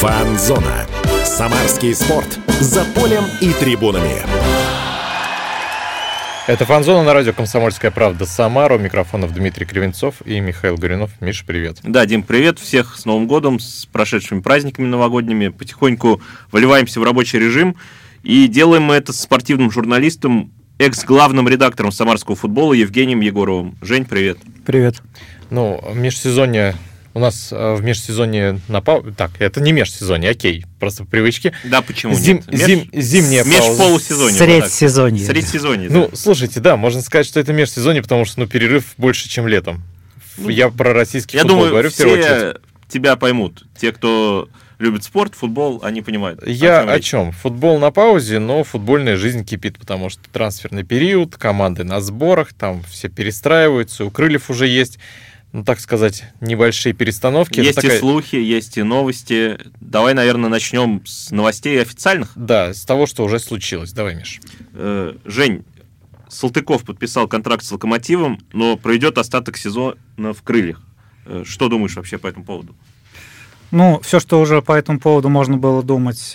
Фан-зона. Самарский спорт. За полем и трибунами. Это «Фан-зона» на радио «Комсомольская правда» Самара. У микрофонов Дмитрий Кривенцов и Михаил Горюнов. Миша, привет. Да, Дим, привет. Всех с Новым годом, с прошедшими праздниками новогодними. Потихоньку вливаемся в рабочий режим. И делаем мы это с спортивным журналистом, экс-главным редактором самарского футбола Евгением Егоровым. Жень, привет. Привет. Ну, межсезонье... У нас в межсезонье на паузу... Так, это не межсезонье, окей. Просто привычки. Да, почему нет? Зимняя пауза. Межполусезонье. Средсезонье. Средсезонье. Да. Ну, слушайте, да, можно сказать, что это межсезонье, потому что, ну, перерыв больше, чем летом. Ну, я про российский футбол говорю в первую очередь. Я думаю, все тебя поймут. Те, кто любит спорт, футбол, они понимают. Я о чем? Футбол на паузе, но футбольная жизнь кипит, потому что трансферный период, команды на сборах, там все перестраиваются, у Крыльев уже есть... Ну, так сказать, небольшие перестановки. Есть такая... и слухи, есть и новости. Давай, наверное, начнем с новостей официальных. Да, с того, что уже случилось. Давай, Миш. Жень, Салтыков подписал контракт с Локомотивом, но пройдет остаток сезона в Крыльях. Что думаешь вообще по этому поводу? Ну, все, что уже по этому поводу можно было думать,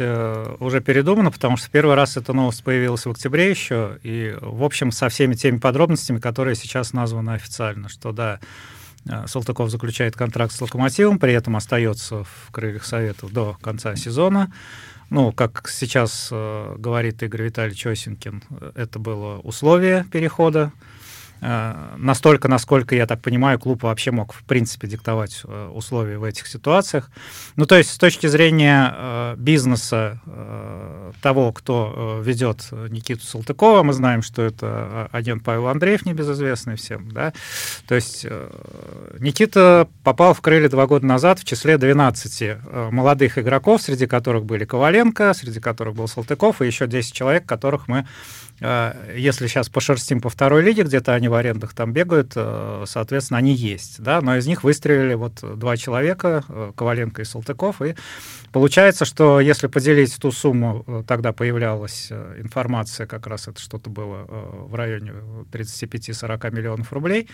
уже передумано, потому что первый раз эта новость появилась в октябре еще. И, в общем, со всеми теми подробностями, которые сейчас названы официально, что да, Салтыков заключает контракт с «Локомотивом», при этом остается в «Крыльях Советов» до конца сезона. Ну, как сейчас говорит Игорь Витальевич Осинькин, это было условие перехода. Настолько, насколько я так понимаю, клуб вообще мог, в принципе, диктовать условия в этих ситуациях. Ну, то есть, с точки зрения бизнеса, того, кто ведет Никиту Салтыкова, мы знаем, что это агент Павел Андреев, небезызвестный всем, да. То есть, Никита попал в Крылья 2 года назад в числе 12 молодых игроков, среди которых были Коваленко, среди которых был Салтыков, и еще 10 человек, которых мы, если сейчас пошерстим по второй лиге, где-то они в арендах там бегают, соответственно, они есть, да, но из них выстрелили вот 2 человека, Коваленко и Салтыков, и получается, что если поделить ту сумму, тогда появлялась информация, как раз это что-то было в районе 35-40 миллионов рублей,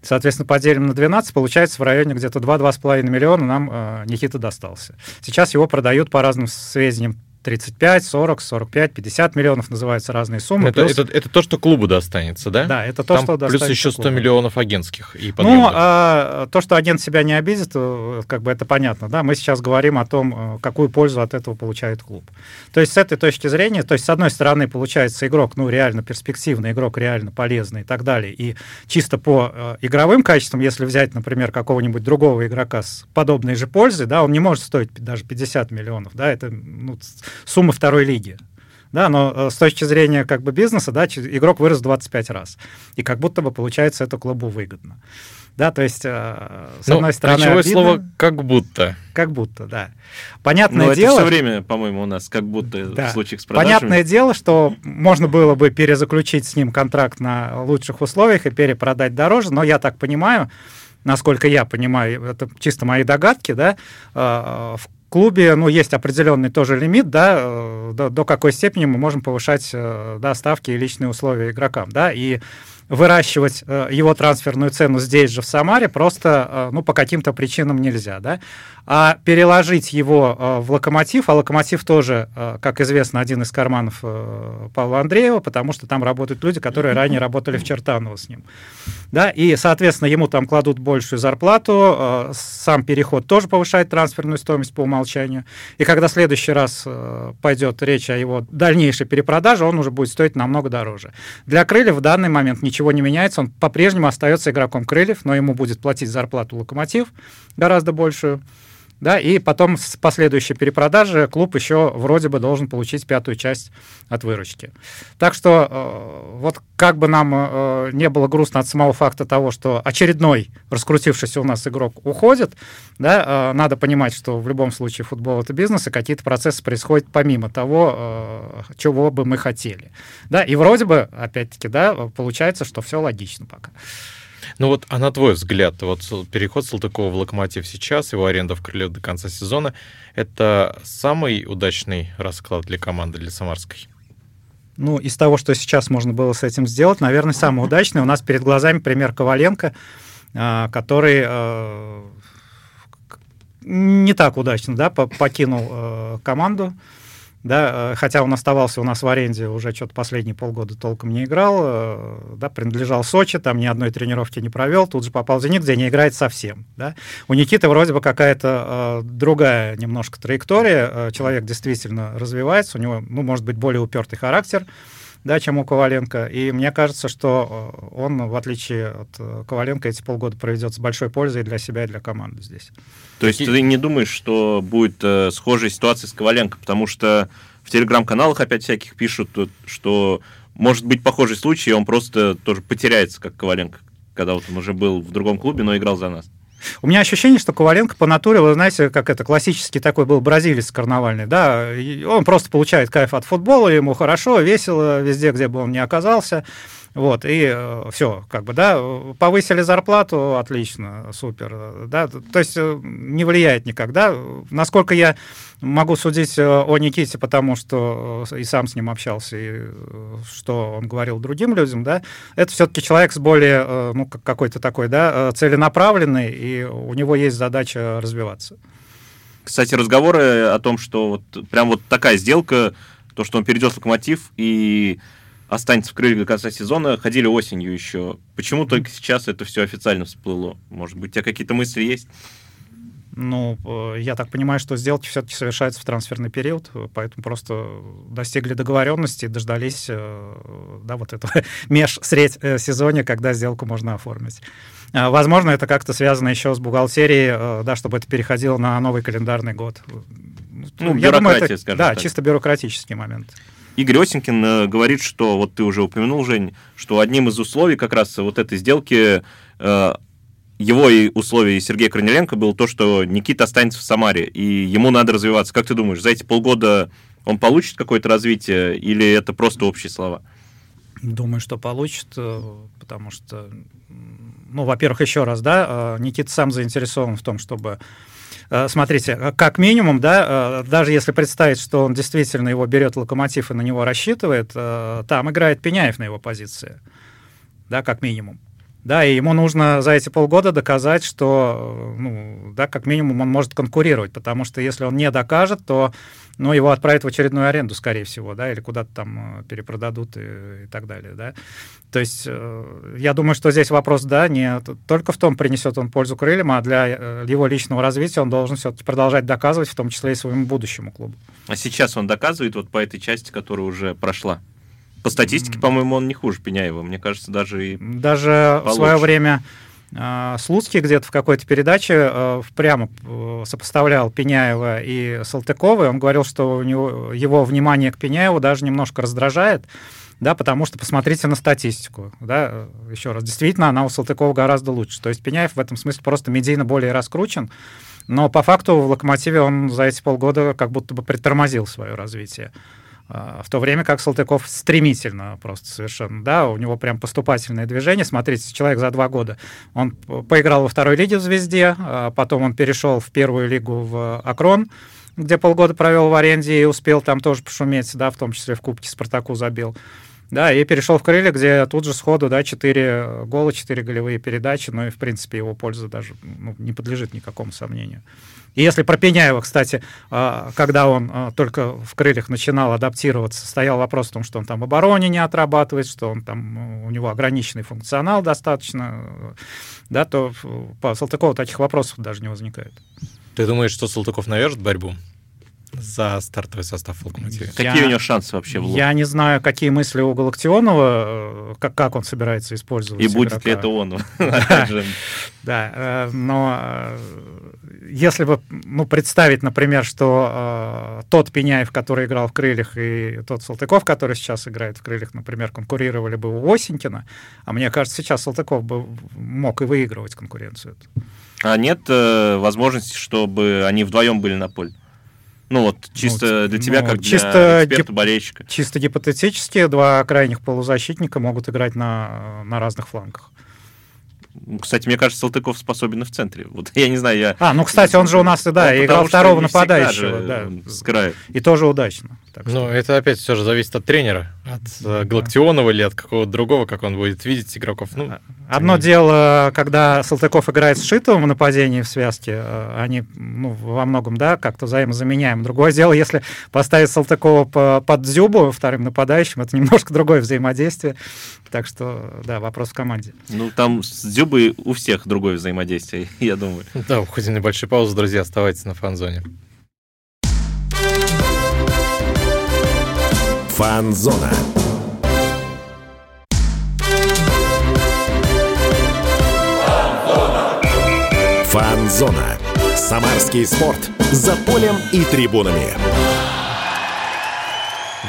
соответственно, поделим на 12, получается, в районе где-то 2-2,5 миллиона нам Никита достался. Сейчас его продают по разным сведениям, 35, 40, 45, 50 миллионов, называются разные суммы. Это, плюс... это то, что клубу достанется, да? Да, это то, там что достанется. Плюс еще 100 клубу. Миллионов агентских. И ну, то, что агент себя не обидит, как бы это понятно, да? Мы сейчас говорим о том, какую пользу от этого получает клуб. То есть с этой точки зрения, то есть с одной стороны, получается, игрок, ну, реально перспективный, игрок реально полезный и так далее. И чисто по игровым качествам, если взять, например, какого-нибудь другого игрока с подобной же пользой, да, он не может стоить даже 50 миллионов, да, это, ну, сумма второй лиги. Да, но с точки зрения как бы бизнеса, да, игрок вырос 25 раз. И как будто бы получается это клубу выгодно. Да, то есть, с одной стороны, ключевое обидно, слово «как будто». Как будто, да. Понятное дело... это все время, по-моему, у нас «как будто», да, в случаях с продажами. Понятное дело, что можно было бы перезаключить с ним контракт на лучших условиях и перепродать дороже, но я так понимаю, насколько я понимаю, это чисто мои догадки, да, в клубе, ну, есть определенный тоже лимит, да, до какой степени мы можем повышать, да, ставки и личные условия игрокам, да, и выращивать его трансферную цену здесь же в Самаре просто, ну, по каким-то причинам нельзя, да, а переложить его в «Локомотив», а «Локомотив» тоже, как известно, один из карманов Павла Андреева, потому что там работают люди, которые ранее работали в Чертаново с ним, да, и, соответственно, ему там кладут большую зарплату, сам переход тоже повышает трансферную стоимость по умолчанию, и когда в следующий раз пойдет речь о его дальнейшей перепродаже, он уже будет стоить намного дороже. Для «Крыльев» в данный момент ничего не меняется, он по-прежнему остается игроком «Крыльев», но ему будет платить зарплату «Локомотив» гораздо большую. Да, и потом с последующей перепродажи клуб еще вроде бы должен получить 5-ю часть от выручки. Так что вот как бы нам не было грустно от самого факта того, что очередной раскрутившийся у нас игрок уходит, да, надо понимать, что в любом случае футбол — это бизнес, и какие-то процессы происходят помимо того, чего бы мы хотели. Да, и вроде бы, опять-таки, да, получается, что все логично пока. Ну вот, а на твой взгляд, вот переход Салтыкова в «Локомотив» сейчас, его аренда в «Крыльях» до конца сезона, это самый удачный расклад для команды, для самарской? Ну, из того, что сейчас можно было с этим сделать, наверное, самый удачный. У нас перед глазами пример Коваленко, который... не так удачно, да, покинул команду. Да, хотя он оставался у нас в аренде, уже что-то последние полгода толком не играл, да, принадлежал Сочи, там ни одной тренировки не провел, тут же попал в «Зенит», где не играет совсем. Да. У Никиты вроде бы какая-то другая немножко траектория, человек действительно развивается, у него, ну, может быть, более упертый характер, да, чем у Коваленко, и мне кажется, что он, в отличие от Коваленко, эти полгода проведет с большой пользой для себя и для команды здесь. То есть ты не думаешь, что будет схожая ситуация с Коваленко, потому что в телеграм-каналах опять всяких пишут, что может быть похожий случай, он просто тоже потеряется, как Коваленко, когда вот он уже был в другом клубе, но играл за нас. У меня ощущение, что Коваленко по натуре, вы знаете, как это, классический такой был бразилец карнавальный, да, и он просто получает кайф от футбола, ему хорошо, весело везде, где бы он ни оказался, вот, и все, как бы, да, повысили зарплату, отлично, супер, да, то есть не влияет никогда, насколько я могу судить о Никите, потому что и сам с ним общался, и что он говорил другим людям, да, это все-таки человек с более, ну, какой-то такой, да, целенаправленный, и у него есть задача развиваться. Кстати, разговоры о том, что вот прям вот такая сделка, то, что он перейдет в «Локомотив» и останется в «Крыльях» до конца сезона, ходили осенью еще. Почему только сейчас это все официально всплыло? Может быть, у тебя какие-то мысли есть? Ну, я так понимаю, что сделки все-таки совершаются в трансферный период, поэтому просто достигли договоренности и дождались, да, вот этого межсезонья, когда сделку можно оформить. Возможно, это как-то связано еще с бухгалтерией, да, чтобы это переходило на новый календарный год. Ну, я думаю, это, скажем так, чисто бюрократический момент. Игорь Осинькин говорит, что, вот ты уже упомянул, Жень, что одним из условий как раз вот этой сделки... Его и условий Сергея Корниленко было то, что Никита останется в Самаре, и ему надо развиваться. Как ты думаешь, за эти полгода он получит какое-то развитие, или это просто общие слова? Думаю, что получит, потому что, ну, во-первых, еще раз, да, Никита сам заинтересован в том, чтобы... Смотрите, как минимум, да, даже если представить, что он действительно его берет «Локомотив» и на него рассчитывает, там играет Пиняев на его позиции, да, как минимум. Да, и ему нужно за эти полгода доказать, что, ну, да, как минимум он может конкурировать, потому что если он не докажет, то, ну, его отправят в очередную аренду, скорее всего, да, или куда-то там перепродадут и так далее, да. То есть я думаю, что здесь вопрос, да, не только в том, принесет он пользу «Крыльям», а для его личного развития он должен все-таки продолжать доказывать, в том числе и своему будущему клубу. А сейчас он доказывает вот по этой части, которая уже прошла? По статистике, по-моему, он не хуже Пиняева. Мне кажется, даже и даже получше. В свое время Слуцкий где-то в какой-то передаче прямо сопоставлял Пиняева и Салтыкова. Он говорил, что у него, его внимание к Пиняеву даже немножко раздражает, да, потому что посмотрите на статистику. Да, еще раз, действительно, она у Салтыкова гораздо лучше. То есть Пиняев в этом смысле просто медийно более раскручен. Но по факту в «Локомотиве» он за эти полгода как будто бы притормозил свое развитие. В то время как Салтыков стремительно просто совершенно, да, у него прям поступательное движение. Смотрите, человек за 2 года, он поиграл во второй лиге в «Звезде», потом он перешел в первую лигу в «Акрон», где полгода провел в аренде и успел там тоже пошуметь, да, в том числе в Кубке «Спартаку» забил. Да, и перешел в «Крылья», где тут же сходу, да, 4 гола, 4 голевые передачи, ну и, в принципе, его польза даже, ну, не подлежит никакому сомнению. И если про Пиняева, кстати, когда он только в «Крыльях» начинал адаптироваться, стоял вопрос о том, что он там в обороне не отрабатывает, что он там, у него ограниченный функционал достаточно, да, то по Салтыкову таких вопросов даже не возникает. Ты думаешь, что Салтыков навяжет борьбу за стартовый состав «Локомотива»? Какие у него шансы вообще? Я не знаю, какие мысли у Галактионова, как он собирается использовать. И будет ли это он? Да, но если бы представить, например, что тот Пиняев, который играл в «Крыльях», и тот Салтыков, который сейчас играет в «Крыльях», например, конкурировали бы у Осинькина, а мне кажется, сейчас Салтыков бы мог и выигрывать конкуренцию. А нет возможности, чтобы они вдвоем были на поле? Ну вот, чисто для тебя, как для эксперта-болельщика. Чисто гипотетически 2 крайних полузащитника могут играть на разных флангах. Кстати, мне кажется, Салтыков способен и в центре. Вот, я не знаю, я... А, ну, кстати, он же у нас, да, играл второго нападающего. Да. С края. И тоже удачно. Так что... Ну, это опять все же зависит от тренера, от Галактионова или от какого-то другого, как он будет видеть игроков. Ну, одно дело, когда Салтыков играет с Шитовым в нападении в связке, они во многом, да, как-то взаимозаменяем. Другое дело, если поставить Салтыкова под Дзюбу вторым нападающим, это немножко другое взаимодействие. Так что, да, вопрос в команде. Ну, там с Дзюбой у всех другое взаимодействие, я думаю. Да, уходим на большую паузу, друзья, оставайтесь на Фан-зоне. Фан-зона. Фан-зона. Самарский спорт. За полем и трибунами.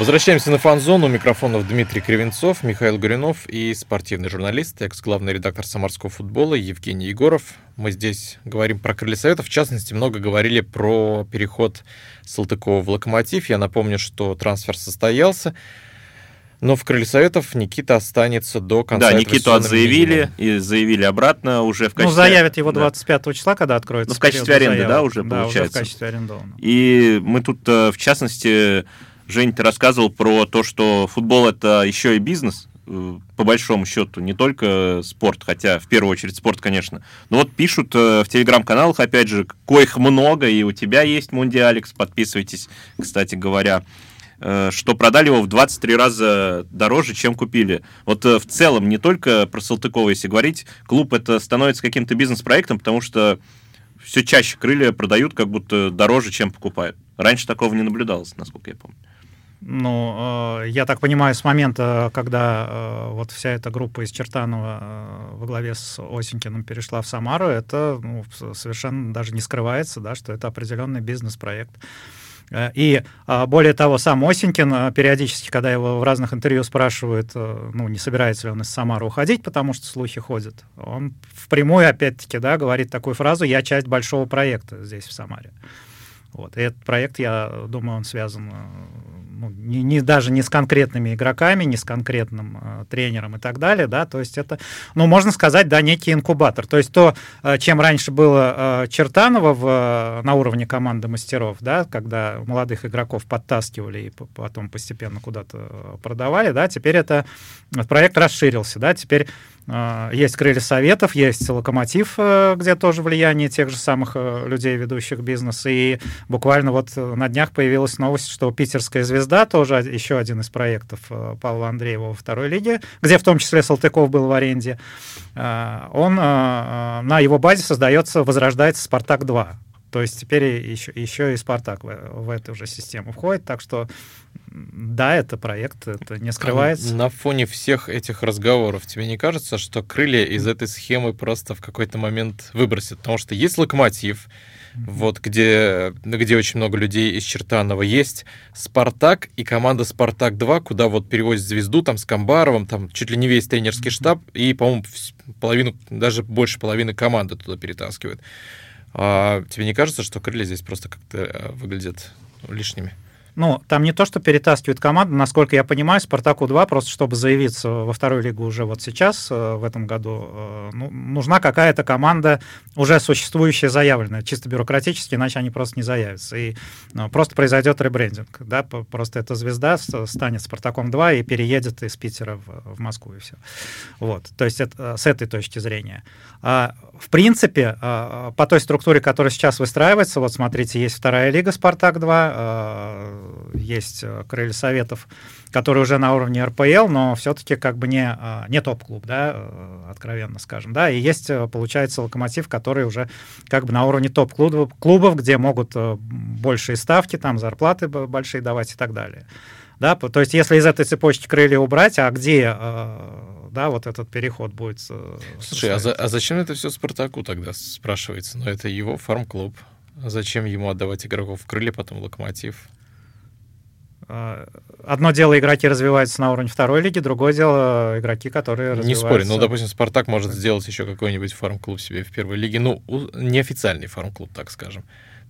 Возвращаемся на Фан-зону. У микрофонов Дмитрий Кривенцов, Михаил Горюнов и спортивный журналист, экс-главный редактор «Самарского футбола» Евгений Егоров. Мы здесь говорим про Крылья Советов. В частности, много говорили про переход Салтыкова в «Локомотив». Я напомню, что трансфер состоялся, но в Крылья Советов Никита останется до конца. Да, Никиту отзаявили и заявили обратно уже в качестве... Ну, заявят его 25 числа, когда откроется. Ну, в качестве аренды, заявок. Да, уже получается? Да, уже в качестве арендованного. И мы тут, в частности... Жень, ты рассказывал про то, что футбол — это еще и бизнес, по большому счету, не только спорт, хотя в первую очередь спорт, конечно. Но вот пишут в телеграм-каналах, опять же, коих много, и у тебя есть Мундиалекс, подписывайтесь, кстати говоря, что продали его в 23 раза дороже, чем купили. Вот в целом, не только про Салтыкова, если говорить, клуб это становится каким-то бизнес-проектом, потому что все чаще крылья продают как будто дороже, чем покупают. Раньше такого не наблюдалось, насколько я помню. Ну, я так понимаю, с момента, когда вот вся эта группа из Чертанова во главе с Осинькиным перешла в Самару, это совершенно даже не скрывается, да, что это определенный бизнес-проект. И более того, сам Осинькин периодически, когда его в разных интервью спрашивают, ну, не собирается ли он из Самары уходить, потому что слухи ходят, он впрямую, опять-таки, да, говорит такую фразу: «Я часть большого проекта здесь, в Самаре». Вот. И этот проект, я думаю, он связан даже не с конкретными игроками, не с конкретным тренером и так далее, да, то есть это, ну, можно сказать, да, некий инкубатор, то есть то, чем раньше было Чертаново на уровне команды мастеров, да, когда молодых игроков подтаскивали и потом постепенно куда-то продавали, да, теперь этот проект расширился, да, теперь есть Крылья Советов, есть Локомотив, где тоже влияние тех же самых людей, ведущих бизнес. И буквально вот на днях появилась новость, что питерская «Звезда» тоже еще один из проектов Павла Андреева во второй лиге, где в том числе Салтыков был в аренде. Он, на его базе возрождается «Спартак-2». То есть теперь еще и «Спартак» в эту же систему входит. Так что да, это проект, это не скрывается. На фоне всех этих разговоров тебе не кажется, что крылья из этой схемы просто в какой-то момент выбросят? Потому что есть «Локомотив», вот, где очень много людей из Чертанова, есть «Спартак» и команда «Спартак-2», куда вот перевозят «Звезду» там с Камбаровым, там чуть ли не весь тренерский штаб, и, по-моему, половину, даже больше половины команды туда перетаскивают. А тебе не кажется, что крылья здесь просто как-то выглядят лишними? Ну, там не то, что перетаскивают команду. Насколько я понимаю, «Спартаку-2», просто чтобы заявиться во вторую лигу уже вот сейчас, в этом году, нужна какая-то команда, уже существующая, заявленная, чисто бюрократически, иначе они просто не заявятся. И просто произойдет ребрендинг. Да? Просто эта «Звезда» станет «Спартаком-2» и переедет из Питера в Москву, и все. Вот. То есть это, с этой точки зрения. В принципе, по той структуре, которая сейчас выстраивается, вот смотрите, есть вторая лига «Спартак-2», есть Крылья Советов, которые уже на уровне РПЛ, но все-таки как бы не топ-клуб, да, откровенно скажем, да, и есть, получается, Локомотив, который уже как бы на уровне топ-клубов, где могут большие ставки, там зарплаты большие давать и так далее, да, то есть если из этой цепочки крылья убрать, а где, да, вот этот переход будет... Слушай, а зачем это все «Спартаку» тогда, спрашивается, но это его фарм-клуб, зачем ему отдавать игроков в крылья, потом Локомотив? Одно дело, игроки развиваются на уровне второй лиги, другое дело, игроки, которые развиваются... Не спорю, но, допустим, «Спартак» может сделать еще какой-нибудь фарм-клуб себе в первой лиге, ну, неофициальный фарм-клуб, так скажем.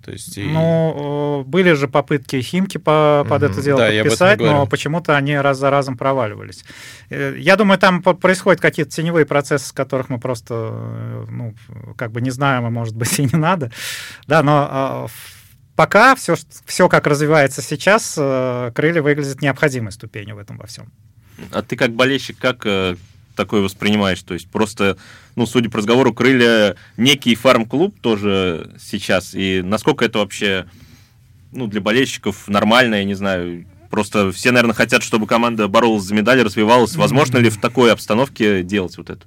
То есть, ну, были же попытки «Химки» под это дело подписать, но почему-то они раз за разом проваливались. Я думаю, там происходят какие-то теневые процессы, которых мы просто, ну, как бы не знаем, и, может быть, и не надо. Да, но... пока все как развивается сейчас, Крылья выглядят необходимой ступенью в этом во всем. А ты как болельщик, как такое воспринимаешь? То есть просто, судя по разговору, Крылья некий фарм-клуб тоже сейчас, и насколько это вообще для болельщиков нормально, я не знаю... Просто все, наверное, хотят, чтобы команда боролась за медали, развивалась. Возможно ли в такой обстановке делать вот это?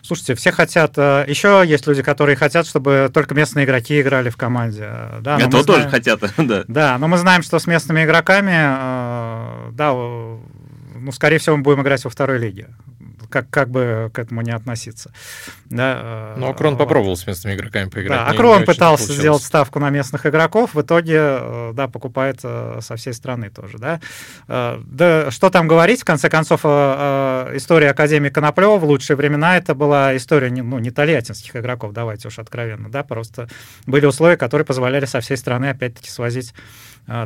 Слушайте, все хотят... Еще есть люди, которые хотят, чтобы только местные игроки играли в команде. Да, этого тоже хотят, да. Да, но мы знаем, что с местными игроками, скорее всего, мы будем играть во второй лиге. Как бы к этому не относиться. Да, но Акрон попробовал с местными игроками поиграть. Да, Акрон пытался сделать ставку на местных игроков, в итоге, покупает со всей страны тоже, да. Да, что там говорить, в конце концов, история Академии Коноплёва в лучшие времена, это была история не тольяттинских игроков, давайте уж откровенно, да, просто были условия, которые позволяли со всей страны, опять-таки, свозить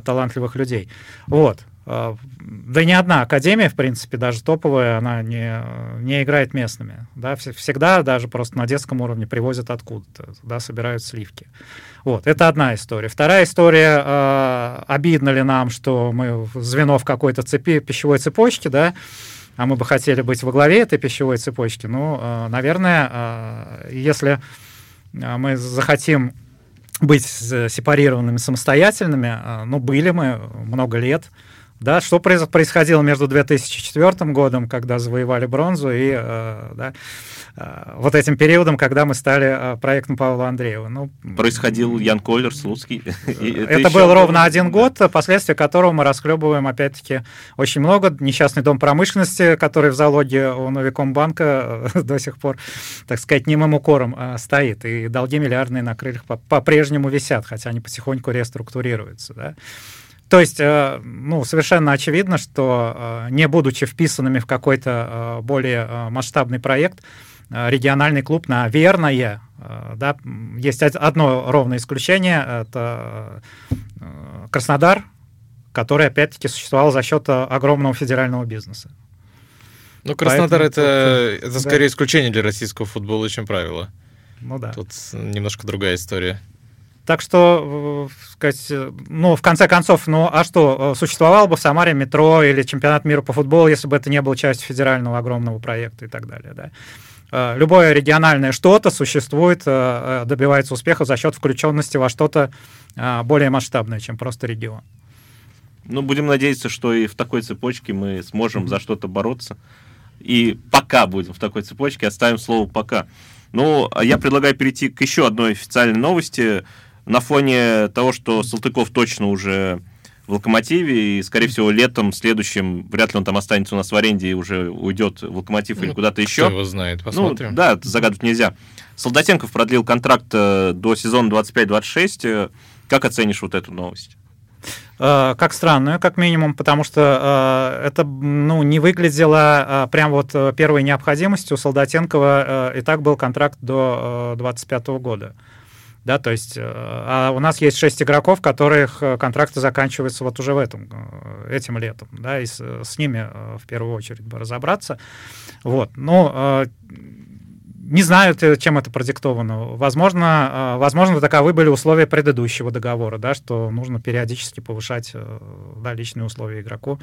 талантливых людей. Вот. Да и не одна академия, в принципе, даже топовая, она не играет местными. Да? Всегда даже просто на детском уровне привозят откуда-то, да, собирают сливки. Вот, это одна история. Вторая история, обидно ли нам, что мы звено в какой-то цепи, пищевой цепочке, да, а мы бы хотели быть во главе этой пищевой цепочки. Наверное, если мы захотим быть сепарированными, самостоятельными, были мы много лет. Да, что происходило между 2004 годом, когда завоевали бронзу, и вот этим периодом, когда мы стали проектом Павла Андреева. Происходил Ян Коллер, Слуцкий. Это был ровно один год, последствия которого мы расхлебываем, опять-таки, очень много. Несчастный дом промышленности, который в залоге у Новикомбанка до сих пор, так сказать, немым укором стоит. И долги миллиардные на Крыльях по-прежнему висят, хотя они потихоньку реструктурируются, да. То есть, совершенно очевидно, что не будучи вписанными в какой-то более масштабный проект, региональный клуб, наверное, да, есть одно ровное исключение, это Краснодар, который, опять-таки, существовал за счет огромного федерального бизнеса. Краснодар — это скорее исключение для российского футбола, чем правило. Да. Тут немножко другая история. Так что, сказать, в конце концов, существовало бы в Самаре метро или чемпионат мира по футболу, если бы это не было частью федерального огромного проекта и так далее, да? Любое региональное что-то существует, добивается успеха за счет включенности во что-то более масштабное, чем просто регион. Будем надеяться, что и в такой цепочке мы сможем за что-то бороться. И пока будем в такой цепочке, оставим слово «пока». Я предлагаю перейти к еще одной официальной новости. На фоне того, что Салтыков точно уже в «Локомотиве», и, скорее всего, летом следующим, вряд ли он там останется у нас в аренде и уже уйдет в «Локомотив» или куда-то еще. Кто его знает, посмотрим. Загадывать нельзя. Солдатенков продлил контракт до сезона 25-26. Как оценишь вот эту новость? Как странную, как минимум, потому что это не выглядело прям вот первой необходимостью. У Солдатенкова и так был контракт до 25 года. Да, то есть, а у нас есть 6 игроков, которых контракты заканчиваются вот уже этим летом, да, и с ними в первую очередь бы разобраться. Не знаю, чем это продиктовано. Возможно, таковы были условия предыдущего договора, да, что нужно периодически повышать, да, личные условия игроку,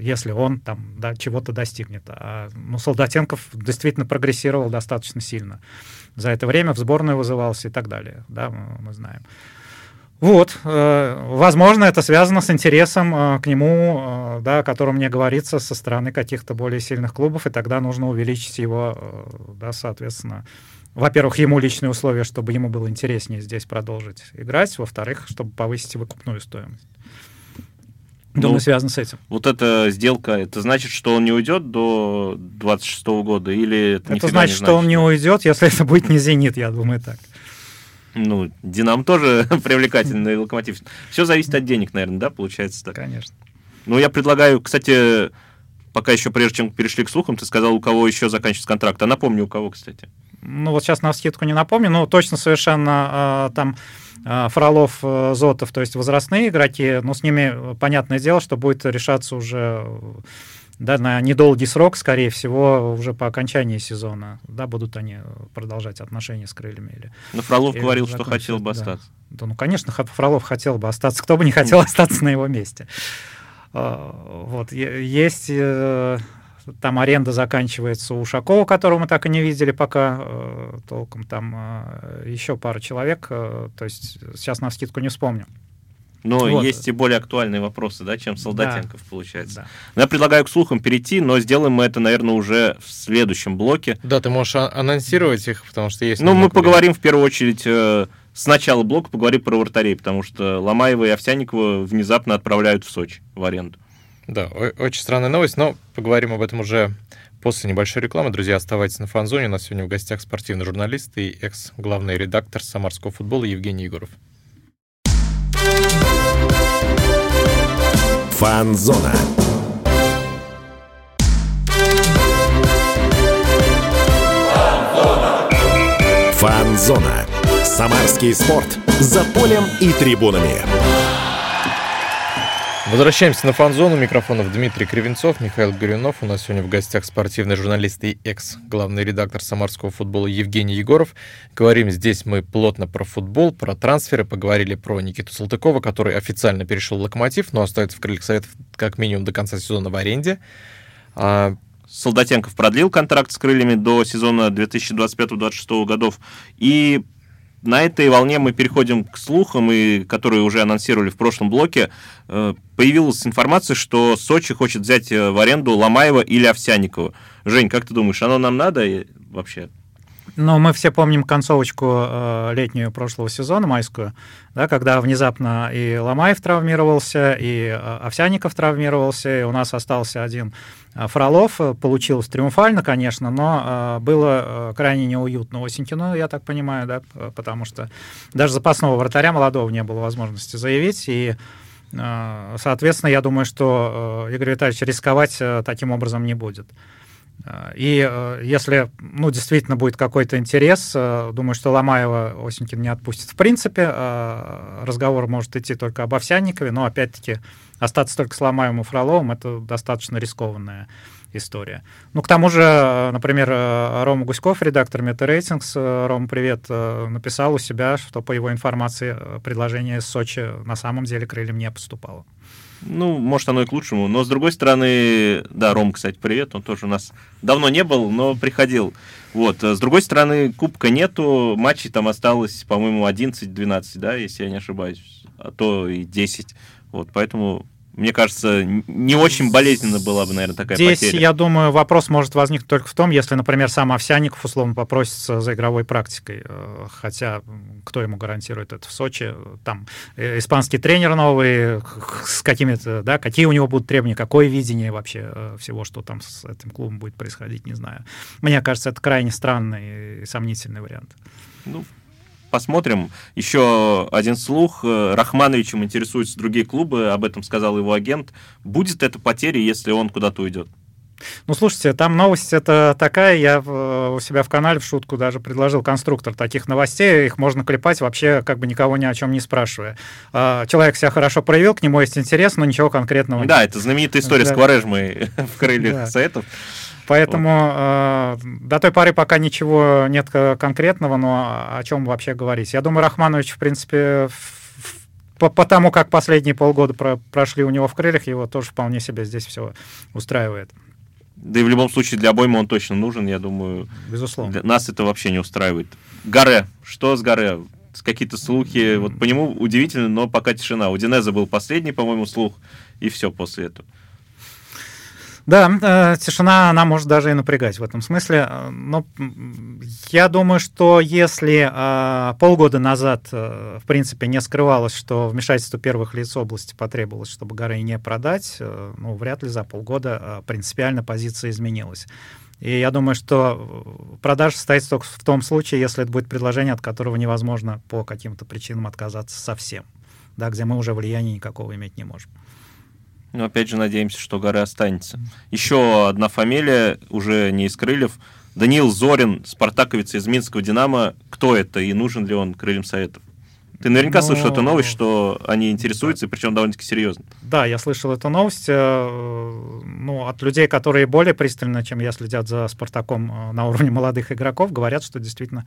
если он там, да, чего-то достигнет. Солдатенков действительно прогрессировал достаточно сильно. За это время в сборную вызывался и так далее. Да, мы знаем. Возможно, это связано с интересом к нему, да, о котором мне говорится, со стороны каких-то более сильных клубов, и тогда нужно увеличить его, да, соответственно. Во-первых, ему личные условия, чтобы ему было интереснее здесь продолжить играть. Во-вторых, чтобы повысить выкупную стоимость. Думаю, связано с этим. Вот эта сделка, это значит, что он не уйдет до 26 года? Или это значит, что он не уйдет, если это будет не «Зенит», я думаю, так. «Динамо» тоже привлекательный, «Локомотив». Все зависит от денег, наверное, да, получается так? Конечно. Я предлагаю, кстати, пока еще, прежде чем перешли к слухам, ты сказал, у кого еще заканчивается контракт. А напомни, у кого, кстати. Сейчас навскидку не напомню, но точно совершенно там Фролов, Зотов, то есть возрастные игроки, с ними, понятное дело, что будет решаться уже да, на недолгий срок, скорее всего, уже по окончании сезона, да, будут они продолжать отношения с крыльями. Или... Но Фролов говорил, что хотел бы остаться. Да, ну, конечно, Фролов хотел бы остаться. Кто бы не хотел остаться на его месте. Вот, есть... Там аренда заканчивается у Ушакова, которого мы так и не видели пока толком. Там еще пара человек, то есть сейчас навскидку не вспомню. Но вот. Есть и более актуальные вопросы, да, чем Солдатенков, да, получается. Да. Но я предлагаю к слухам перейти, но сделаем мы это, наверное, уже в следующем блоке. Да, ты можешь анонсировать их, потому что есть... Ну, мы поговорим в первую очередь... С начала блока поговорим про вратарей, потому что Ломаева и Овсянникова внезапно отправляют в Сочи в аренду. Да, очень странная новость, но поговорим об этом уже после небольшой рекламы. Друзья, оставайтесь на Фан-зоне. У нас сегодня в гостях спортивный журналист и экс-главный редактор самарского футбола Евгений Егоров. Фан-зона. Фан-зона. Фан-зона. Самарский спорт за полем и трибунами. Возвращаемся на Фан-зону. Микрофонов Дмитрий Кривенцов, Михаил Горюнов. У нас сегодня в гостях спортивный журналист и экс-главный редактор самарского футбола Евгений Егоров. Говорим здесь мы плотно про футбол, про трансферы. Поговорили про Никиту Салтыкова, который официально перешел в «Локомотив», но остается в «Крыльях Советов» как минимум до конца сезона в аренде. Солдатенков продлил контракт с «Крыльями» до сезона 2025-2026 годов. И... На этой волне мы переходим к слухам, и, которые уже анонсировали в прошлом блоке. Появилась информация, что Сочи хочет взять в аренду Ломаева или Овсянникова. Жень, как ты думаешь, оно нам надо вообще? Ну, мы все помним концовочку летнюю прошлого сезона, майскую, да, когда внезапно и Ломаев травмировался, и Овсянников травмировался, и у нас остался один Фролов. Получилось триумфально, конечно, но было крайне неуютно Осинькину, я так понимаю, да, потому что даже запасного вратаря молодого не было возможности заявить, и, соответственно, я думаю, что Игорь Витальевич рисковать таким образом не будет. И если, ну, действительно будет какой-то интерес, думаю, что Ломаева Осинькин не отпустит. В принципе, разговор может идти только об Овсянникове, но, опять-таки, остаться только с Ломаевым и Фроловым — это достаточно рискованная история. Ну, к тому же, например, Рома Гуськов, редактор «Метарейтингс», Рома, привет, написал у себя, что, по его информации, предложение из Сочи на самом деле крыльям не поступало. Ну, может, оно и к лучшему. Но, с другой стороны... Да, Ром, кстати, привет. Он тоже у нас давно не был, но приходил. Вот. С другой стороны, кубка нету. Матчей там осталось, по-моему, 11-12, да, если я не ошибаюсь. А то и 10. Вот, поэтому... Мне кажется, не очень болезненно была бы, наверное, такая потеря. Здесь, я думаю, вопрос может возникнуть только в том, если, например, сам Овсянников, условно, попросится за игровой практикой. Хотя, кто ему гарантирует это в Сочи? Там испанский тренер новый, с какими-то, да, какие у него будут требования, какое видение вообще всего, что там с этим клубом будет происходить, не знаю. Мне кажется, это крайне странный и сомнительный вариант. Ну, посмотрим. Еще один слух. Рахмановичем интересуются другие клубы, об этом сказал его агент. Будет это потеря, если он куда-то уйдет? Ну, слушайте, там новость это такая, я у себя в канале в шутку даже предложил конструктор таких новостей, их можно клепать вообще как бы никого ни о чем не спрашивая. Человек себя хорошо проявил, к нему есть интерес, но ничего конкретного нет. Да, это знаменитая история, да, с Кварежмой в «Крыльях Советов». Поэтому до той поры пока ничего нет конкретного, но о чем вообще говорить. Я думаю, Рахманович, в принципе, по тому, как последние полгода прошли у него в «Крыльях», его тоже вполне себе здесь все устраивает. Да и в любом случае для обоймы он точно нужен, я думаю. Безусловно. Для нас это вообще не устраивает. Гаре. Что с Гаре? Какие-то слухи. Вот по нему удивительно, но пока тишина. У Динеза был последний, по-моему, слух, и все после этого. Да, тишина, она может даже и напрягать в этом смысле. Но я думаю, что если полгода назад, в принципе, не скрывалось, что вмешательство первых лиц области потребовалось, чтобы Гарей не продать, ну, вряд ли за полгода принципиально позиция изменилась. И я думаю, что продажа состоится только в том случае, если это будет предложение, от которого невозможно по каким-то причинам отказаться совсем, да, где мы уже влияния никакого иметь не можем. Но опять же надеемся, что Гаре останется. Еще одна фамилия, уже не из «Крыльев». Даниил Зорин, спартаковец из минского «Динамо». Кто это и нужен ли он «Крыльям Советов»? Ты наверняка слышал эту новость, что они интересуются, да. Причем довольно-таки серьезно. Да, я слышал эту новость от людей, которые более пристально, чем я, следят за «Спартаком» на уровне молодых игроков, говорят, что действительно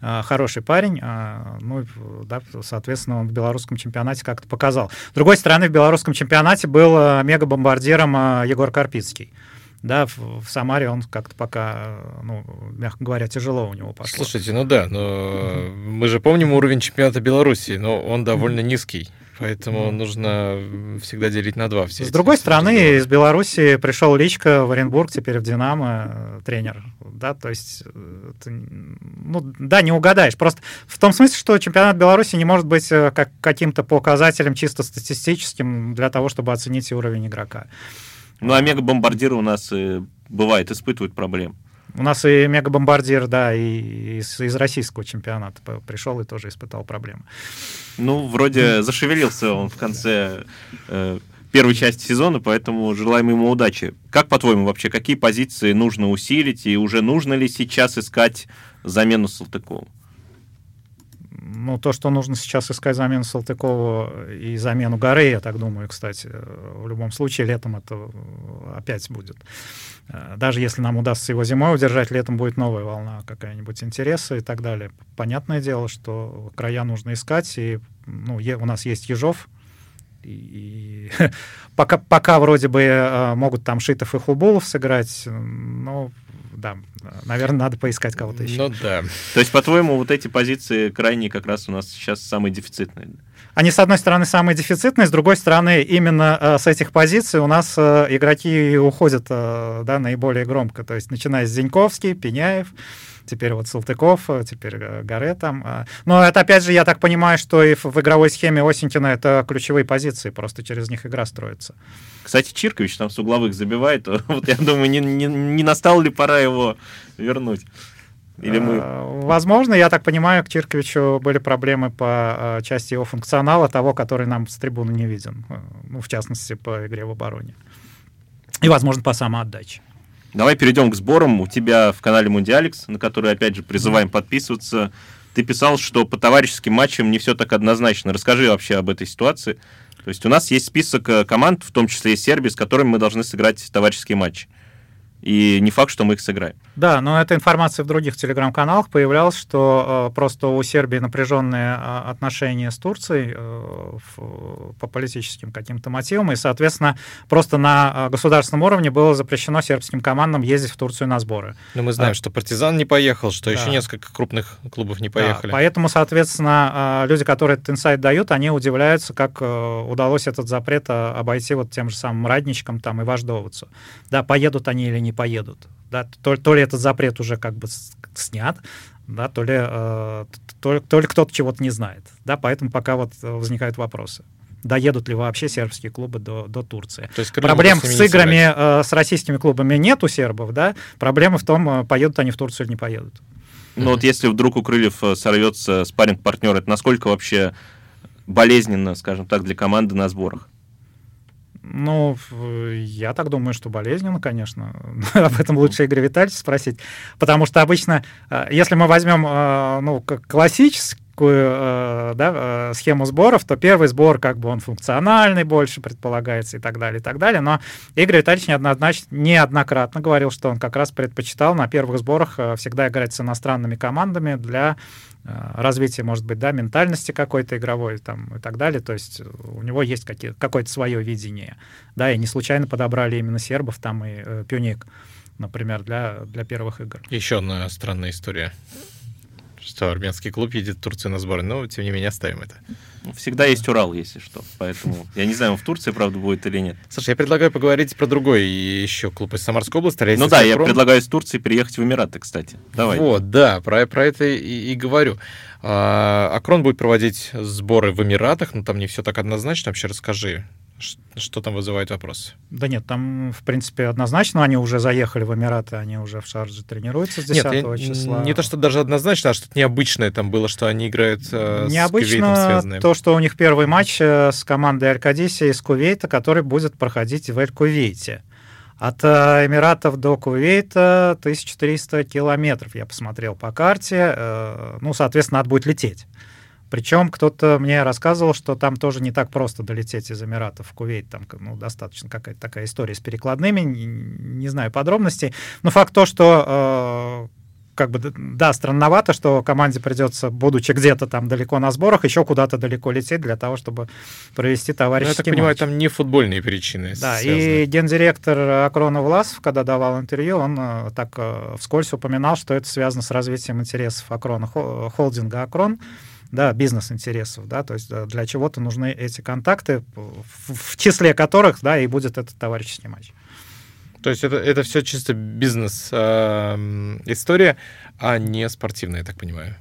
хороший парень. Соответственно, он в белорусском чемпионате как-то показал. С другой стороны, в белорусском чемпионате был мегабомбардиром Егор Карпицкий. Да, в Самаре он как-то пока, мягко говоря, тяжело у него пошло. Слушайте, но мы же помним уровень чемпионата Беларуси, но он довольно низкий. Поэтому нужно всегда делить на два. С другой стороны, из Беларуси пришел Личко в Оренбург, теперь в «Динамо» тренер. Да, то есть, не угадаешь. Просто в том смысле, что чемпионат Беларуси не может быть каким-то показателем чисто статистическим для того, чтобы оценить уровень игрока. Мегабомбардиры у нас бывает, испытывают проблем. У нас и мегабомбардир, да, и из российского чемпионата пришел и тоже испытал проблемы. Зашевелился он в конце первой части сезона, поэтому желаем ему удачи. Как, по-твоему, вообще, какие позиции нужно усилить, и уже нужно ли сейчас искать замену Салтыкову? То, что нужно сейчас искать замену Салтыкову и замену Гаре, я так думаю, кстати, в любом случае летом это опять будет. Даже если нам удастся его зимой удержать, летом будет новая волна, какая-нибудь интереса и так далее. Понятное дело, что края нужно искать, и у нас есть Ежов, и пока вроде бы могут там Шитов и Хубулов сыграть, но... Да, наверное, надо поискать кого-то еще. Да. То есть, по-твоему, вот эти позиции крайние как раз у нас сейчас самые дефицитные? Они, с одной стороны, самые дефицитные, с другой стороны, именно с этих позиций у нас игроки уходят наиболее громко. То есть, начиная с Зиньковский, Пиняев, теперь вот Салтыков, теперь Гарет там. Но это, опять же, я так понимаю, что и в игровой схеме Осинькина это ключевые позиции, просто через них игра строится. Кстати, Чиркович там с угловых забивает. Вот я думаю, не настала ли пора его вернуть? Или мы... Возможно, я так понимаю, к Чирковичу были проблемы по части его функционала, того, который нам с трибуны не виден. В частности, по игре в обороне. И, возможно, по самоотдаче. Давай перейдем к сборам. У тебя в канале «Мундиаликс», на который, опять же, призываем подписываться, ты писал, что по товарищеским матчам не все так однозначно. Расскажи вообще об этой ситуации. То есть у нас есть список команд, в том числе и Сербии, с которыми мы должны сыграть товарищеские матчи. И не факт, что мы их сыграем. Да, но эта информация в других телеграм-каналах появлялась, что просто у Сербии напряженные отношения с Турцией по политическим каким-то мотивам, и, соответственно, просто на государственном уровне было запрещено сербским командам ездить в Турцию на сборы. Но мы знаем, что «Партизан» не поехал, что еще несколько крупных клубов не поехали. Да, поэтому, соответственно, люди, которые этот инсайт дают, они удивляются, как удалось этот запрет обойти вот тем же самым Радничком там и Вождовцу. Да, поедут они или не поедут. Да, то ли этот запрет уже как бы снят, да, то ли кто-то чего-то не знает. Да, поэтому пока вот возникают вопросы. Доедут ли вообще сербские клубы до Турции. Проблем с играми с российскими клубами нет у сербов. Да? Проблема в том, поедут они в Турцию или не поедут. Вот если вдруг у «Крыльев» сорвется спарринг-партнер, это насколько вообще болезненно, скажем так, для команды на сборах? Я так думаю, что болезненно, конечно. Об этом лучше Игоря Витальевича спросить. Потому что обычно, если мы возьмем классическую схему сборов, то первый сбор, он функциональный больше предполагается и так далее. Но Игорь Витальевич неоднократно говорил, что он как раз предпочитал на первых сборах всегда играть с иностранными командами для... развитие, может быть, ментальности какой-то игровой там, и так далее. То есть у него есть какое-то свое видение. Да, и не случайно подобрали именно сербов там и Пюник, например, для первых игр. Еще одна странная история, что армянский клуб едет в Турцию на сборы, но, тем не менее, оставим это. Всегда есть Урал, если что, поэтому я не знаю, он в Турции, правда, будет или нет. Саша, я предлагаю поговорить про другой еще клуб из Самарской области. Я предлагаю из Турции переехать в Эмираты, кстати. Давай. Вот, да, про это и говорю. Акрон будет проводить сборы в Эмиратах, но там не все так однозначно. Вообще расскажи, что там вызывает вопрос? Да нет, там, в принципе, однозначно. Они уже заехали в Эмираты, они уже в Шардже тренируются с 10 числа. Не то, что даже однозначно, а что-то необычное там было, что они играют с Кувейтом связанные. То, что у них первый матч с командой Аль-Кадиси из Кувейта, который будет проходить в Аль-Кувейте. От Эмиратов до Кувейта 1300 километров, я посмотрел по карте. Соответственно, надо будет лететь. Причем кто-то мне рассказывал, что там тоже не так просто долететь из Эмиратов в Кувейт. Там достаточно какая-то такая история с перекладными, не знаю подробностей. Но факт то, что... странновато, что команде придется, будучи где-то там далеко на сборах, еще куда-то далеко лететь для того, чтобы провести товарищеский матч. Я так понимаю, там не футбольные причины связаны. И гендиректор Акрона Власов, когда давал интервью, он так вскользь упоминал, что это связано с развитием интересов Акрона, холдинга Акрон, бизнес-интересов, то есть для чего-то нужны эти контакты, в числе которых, и будет этот товарищеский матч. То есть это все чисто бизнес-история, а не спортивная, я так понимаю.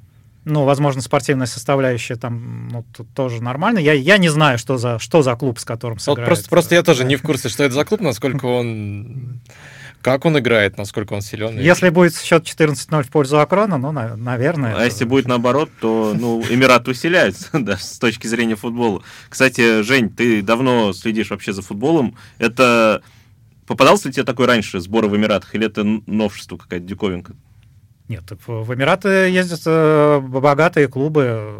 Возможно, спортивная составляющая там тоже нормально. Я не знаю, что за клуб, с которым сыграет. Просто я тоже не в курсе, что это за клуб, как он играет, насколько он силен. Если будет счет 14-0 в пользу Акрона, наверное. А если будет наоборот, то, Эмираты усиляются, с точки зрения футбола. Кстати, Жень, ты давно следишь вообще за футболом. Это... Попадался ли тебе такой раньше, сборы в Эмиратах, или это новшество какая-то, диковинка? Нет, в Эмираты ездят богатые клубы,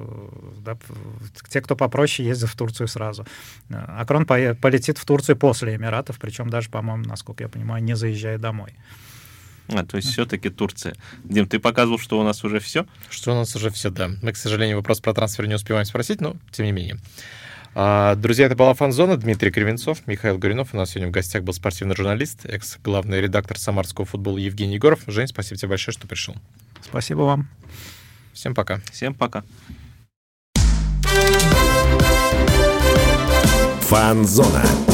те, кто попроще, ездят в Турцию сразу. Акрон полетит в Турцию после Эмиратов, причем даже, по-моему, насколько я понимаю, не заезжая домой. То есть все-таки Турция. Дим, ты показывал, что у нас уже все? Что у нас уже все, да. Мы, к сожалению, вопрос про трансфер не успеваем спросить, но тем не менее. Друзья, это была «Фан-зона». Дмитрий Кривенцов, Михаил Горюнов. У нас сегодня в гостях был спортивный журналист, экс-главный редактор самарского футбола Евгений Егоров. Жень, спасибо тебе большое, что пришел. Спасибо вам. Всем пока. Всем пока. «Фан-зона».